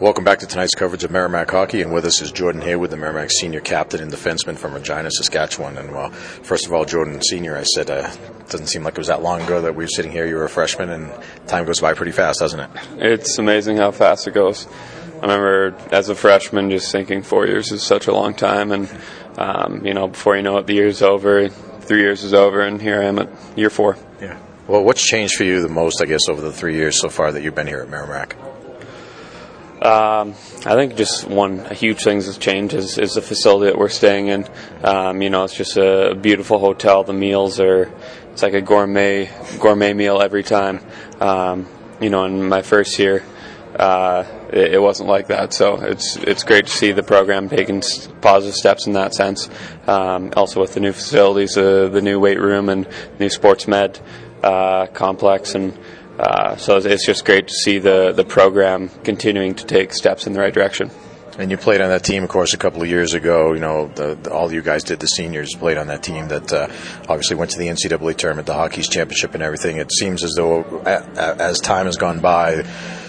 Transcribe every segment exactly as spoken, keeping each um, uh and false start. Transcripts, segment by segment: Welcome back to tonight's coverage of Merrimack Hockey, and with us is Jordan Haywood, the Merrimack senior captain and defenseman from Regina, Saskatchewan. And, well, first of all, Jordan Senior, I said uh, it doesn't seem like it was that long ago that we were sitting here. You were a freshman, and time goes by pretty fast, doesn't it? It's amazing how fast it goes. I remember as a freshman just thinking four years is such a long time, and, um, you know, before you know it, the year's over, three years is over, and here I am at year four. Yeah. Well, what's changed for you the most, I guess, over the three years so far that you've been here at Merrimack? Um, I think just one a huge thing that's changed is, is the facility that we're staying in. Um, you know, it's just a beautiful hotel. The meals are, it's like a gourmet gourmet meal every time. Um, you know, in my first year, uh, it, it wasn't like that. So it's it's great to see the program taking positive steps in that sense. Um, also with the new facilities, uh, the new weight room and new sports med uh, complex and. Uh, so it's just great to see the, the program continuing to take steps in the right direction. And you played on that team, of course, a couple of years ago. You know, the, the, all you guys did, the seniors, played on that team that uh, obviously went to the N C double A tournament, the Hockey's Championship and everything. It seems as though a, a, as time has gone by,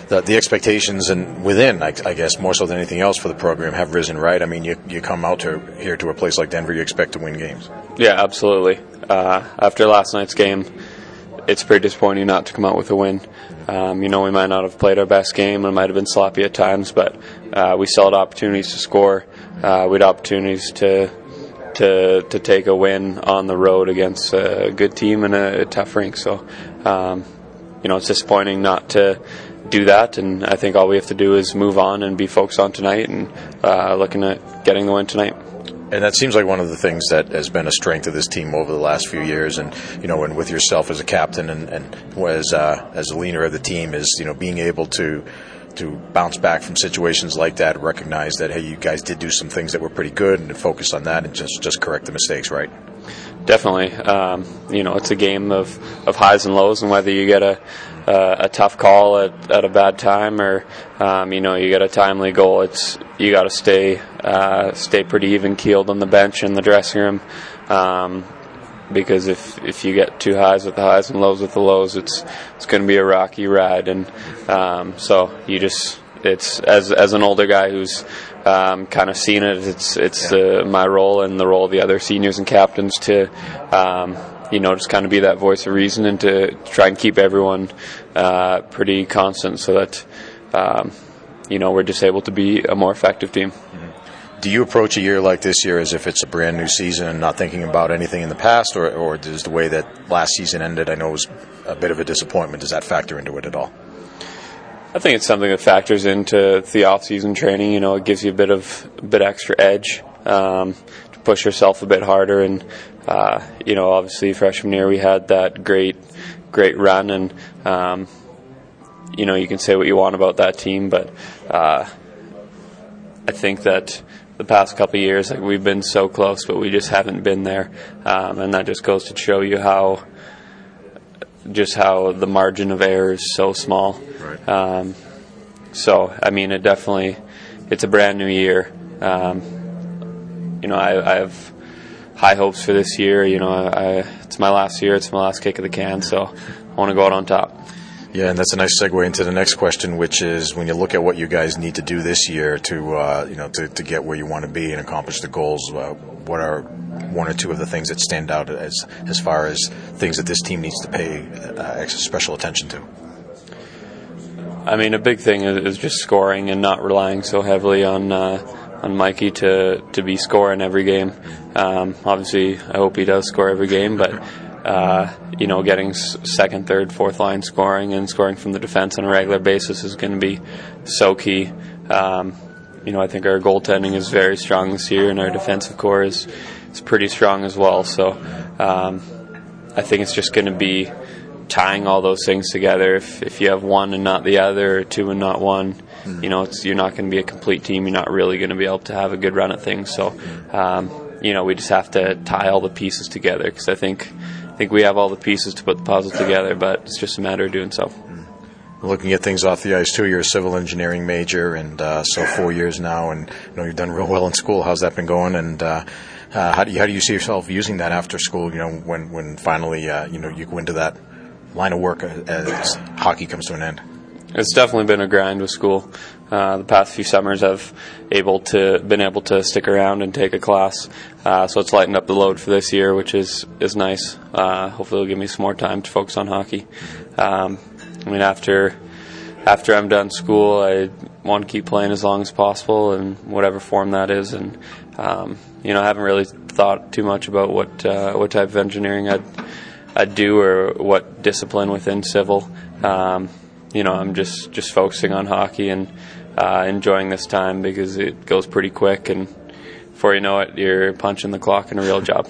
the, the expectations and within, I, I guess, more so than anything else for the program have risen, right? I mean, you, you come out to, here to a place like Denver, you expect to win games. Yeah, absolutely. Uh, after last night's game, it's pretty disappointing not to come out with a win. Um, you know, we might not have played our best game and might have been sloppy at times, but uh, we still had opportunities to score. Uh, we had opportunities to to to take a win on the road against a good team and a, a tough rink. So, um, you know, it's disappointing not to do that, and I think all we have to do is move on and be focused on tonight and uh, looking at getting the win tonight. And that seems like one of the things that has been a strength of this team over the last few years, and you know, and with yourself as a captain and, and as uh, as a leader of the team, is you know being able to to bounce back from situations like that, recognize that hey, you guys did do some things that were pretty good, and focus on that, and just just correct the mistakes, right? Definitely. Um, you know, it's a game of, of highs and lows, and whether you get a uh, a tough call at, at a bad time, or um, you know, you get a timely goal, it's you got to stay uh, stay pretty even keeled on the bench in the dressing room, um, because if if you get too highs with the highs and lows with the lows, it's it's going to be a rocky ride, and um, so you just. It's as as an older guy who's um, kind of seen it. It's it's yeah. uh, my role and the role of the other seniors and captains to um, you know just kind of be that voice of reason and to try and keep everyone uh, pretty constant so that um, you know we're just able to be a more effective team. Mm-hmm. Do you approach a year like this year as if it's a brand new season and not thinking about anything in the past, or or does the way that last season ended, I know, was a bit of a disappointment? Does that factor into it at all? I think it's something that factors into the off-season training. You know, it gives you a bit of a bit extra edge um, to push yourself a bit harder. And uh, you know, obviously, freshman year we had that great, great run. And um, you know, you can say what you want about that team, but uh, I think that the past couple of years, like we've been so close, but we just haven't been there. Um, and that just goes to show you how. Just how the margin of error is so small. Right. Um, so, I mean, it definitely, it's a brand new year. Um, you know, I, I have high hopes for this year. You know, I, it's my last year. It's my last kick of the can. So I want to go out on top. Yeah, and that's a nice segue into the next question, which is when you look at what you guys need to do this year to, uh, you know, to, to get where you want to be and accomplish the goals, uh, what are one or two of the things that stand out as as far as things that this team needs to pay uh, extra special attention to? I mean, a big thing is just scoring and not relying so heavily on uh, on Mikey to, to be scoring every game. Um, obviously, I hope he does score every game, but... Uh, you know, getting second, third, fourth line scoring and scoring from the defense on a regular basis is going to be so key. Um, you know, I think our goaltending is very strong this year, and our defensive core is, is pretty strong as well. So um, I think it's just going to be tying all those things together. If if you have one and not the other, or two and not one, mm-hmm. you know, it's, you're not going to be a complete team. You're not really going to be able to have a good run at things. So, um, you know, we just have to tie all the pieces together because I think... I think we have all the pieces to put the puzzle together, but it's just a matter of doing so. Looking at things off the ice, too, you're a civil engineering major, and uh, so four years now, and you know, you've done real well in school. How's that been going, and uh, uh, how do you, how do you see yourself using that after school, you know, when, when finally, uh, you know, you go into that line of work as hockey comes to an end? It's definitely been a grind with school. uh, the past few summers I've able to been able to stick around and take a class. Uh, so it's lightened up the load for this year, which is, is nice. Uh, hopefully it'll give me some more time to focus on hockey. Um, I mean, after after I'm done school, I want to keep playing as long as possible in whatever form that is. And, um, you know, I haven't really thought too much about what uh, what type of engineering I'd I do or what discipline within civil. Um, you know, I'm just, just focusing on hockey and uh, enjoying this time because it goes pretty quick, and before you know it, you're punching the clock in a real job.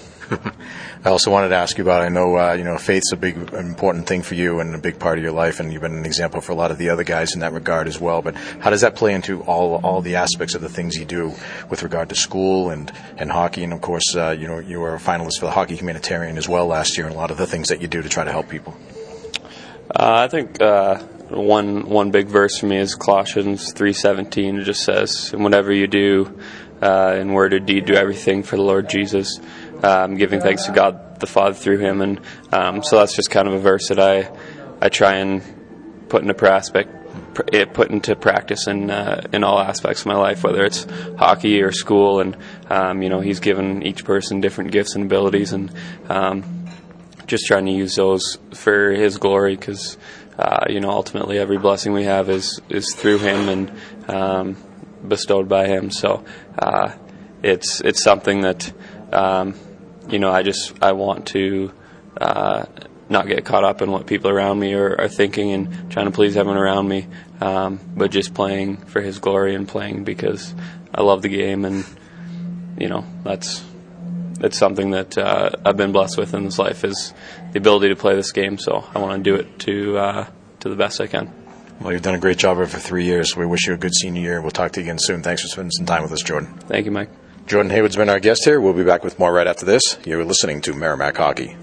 I also wanted to ask you about, I know, uh, you know, faith's a big, important thing for you and a big part of your life, and you've been an example for a lot of the other guys in that regard as well, but how does that play into all all the aspects of the things you do with regard to school and, and hockey? And, of course, uh, you know, you were a finalist for the Hockey Humanitarian as well last year, and a lot of the things that you do to try to help people. Uh, I think uh, one one big verse for me is Colossians three seventeen. It just says, and whatever you do, uh, in word or deed, do everything for the Lord Jesus, um, giving thanks to God the Father through him. And um, so that's just kind of a verse that I I try and put into prospect, put into practice in uh, in all aspects of my life, whether it's hockey or school. And um, you know, He's given each person different gifts and abilities, and um, just trying to use those for His glory, because uh, you know, ultimately every blessing we have is is through Him and um, bestowed by Him. So uh, it's it's something that. Um, you know, I just, I want to uh, not get caught up in what people around me are, are thinking and trying to please everyone around me, um, but just playing for His glory and playing because I love the game. And, you know, that's that's something that uh, I've been blessed with in this life, is the ability to play this game. So I want to do it to uh, to the best I can. Well, you've done a great job over three years. We wish you a good senior year. We'll talk to you again soon. Thanks for spending some time with us, Jordan. Thank you, Mike. Jordan Haywood's been our guest here. We'll be back with more right after this. You're listening to Merrimack Hockey.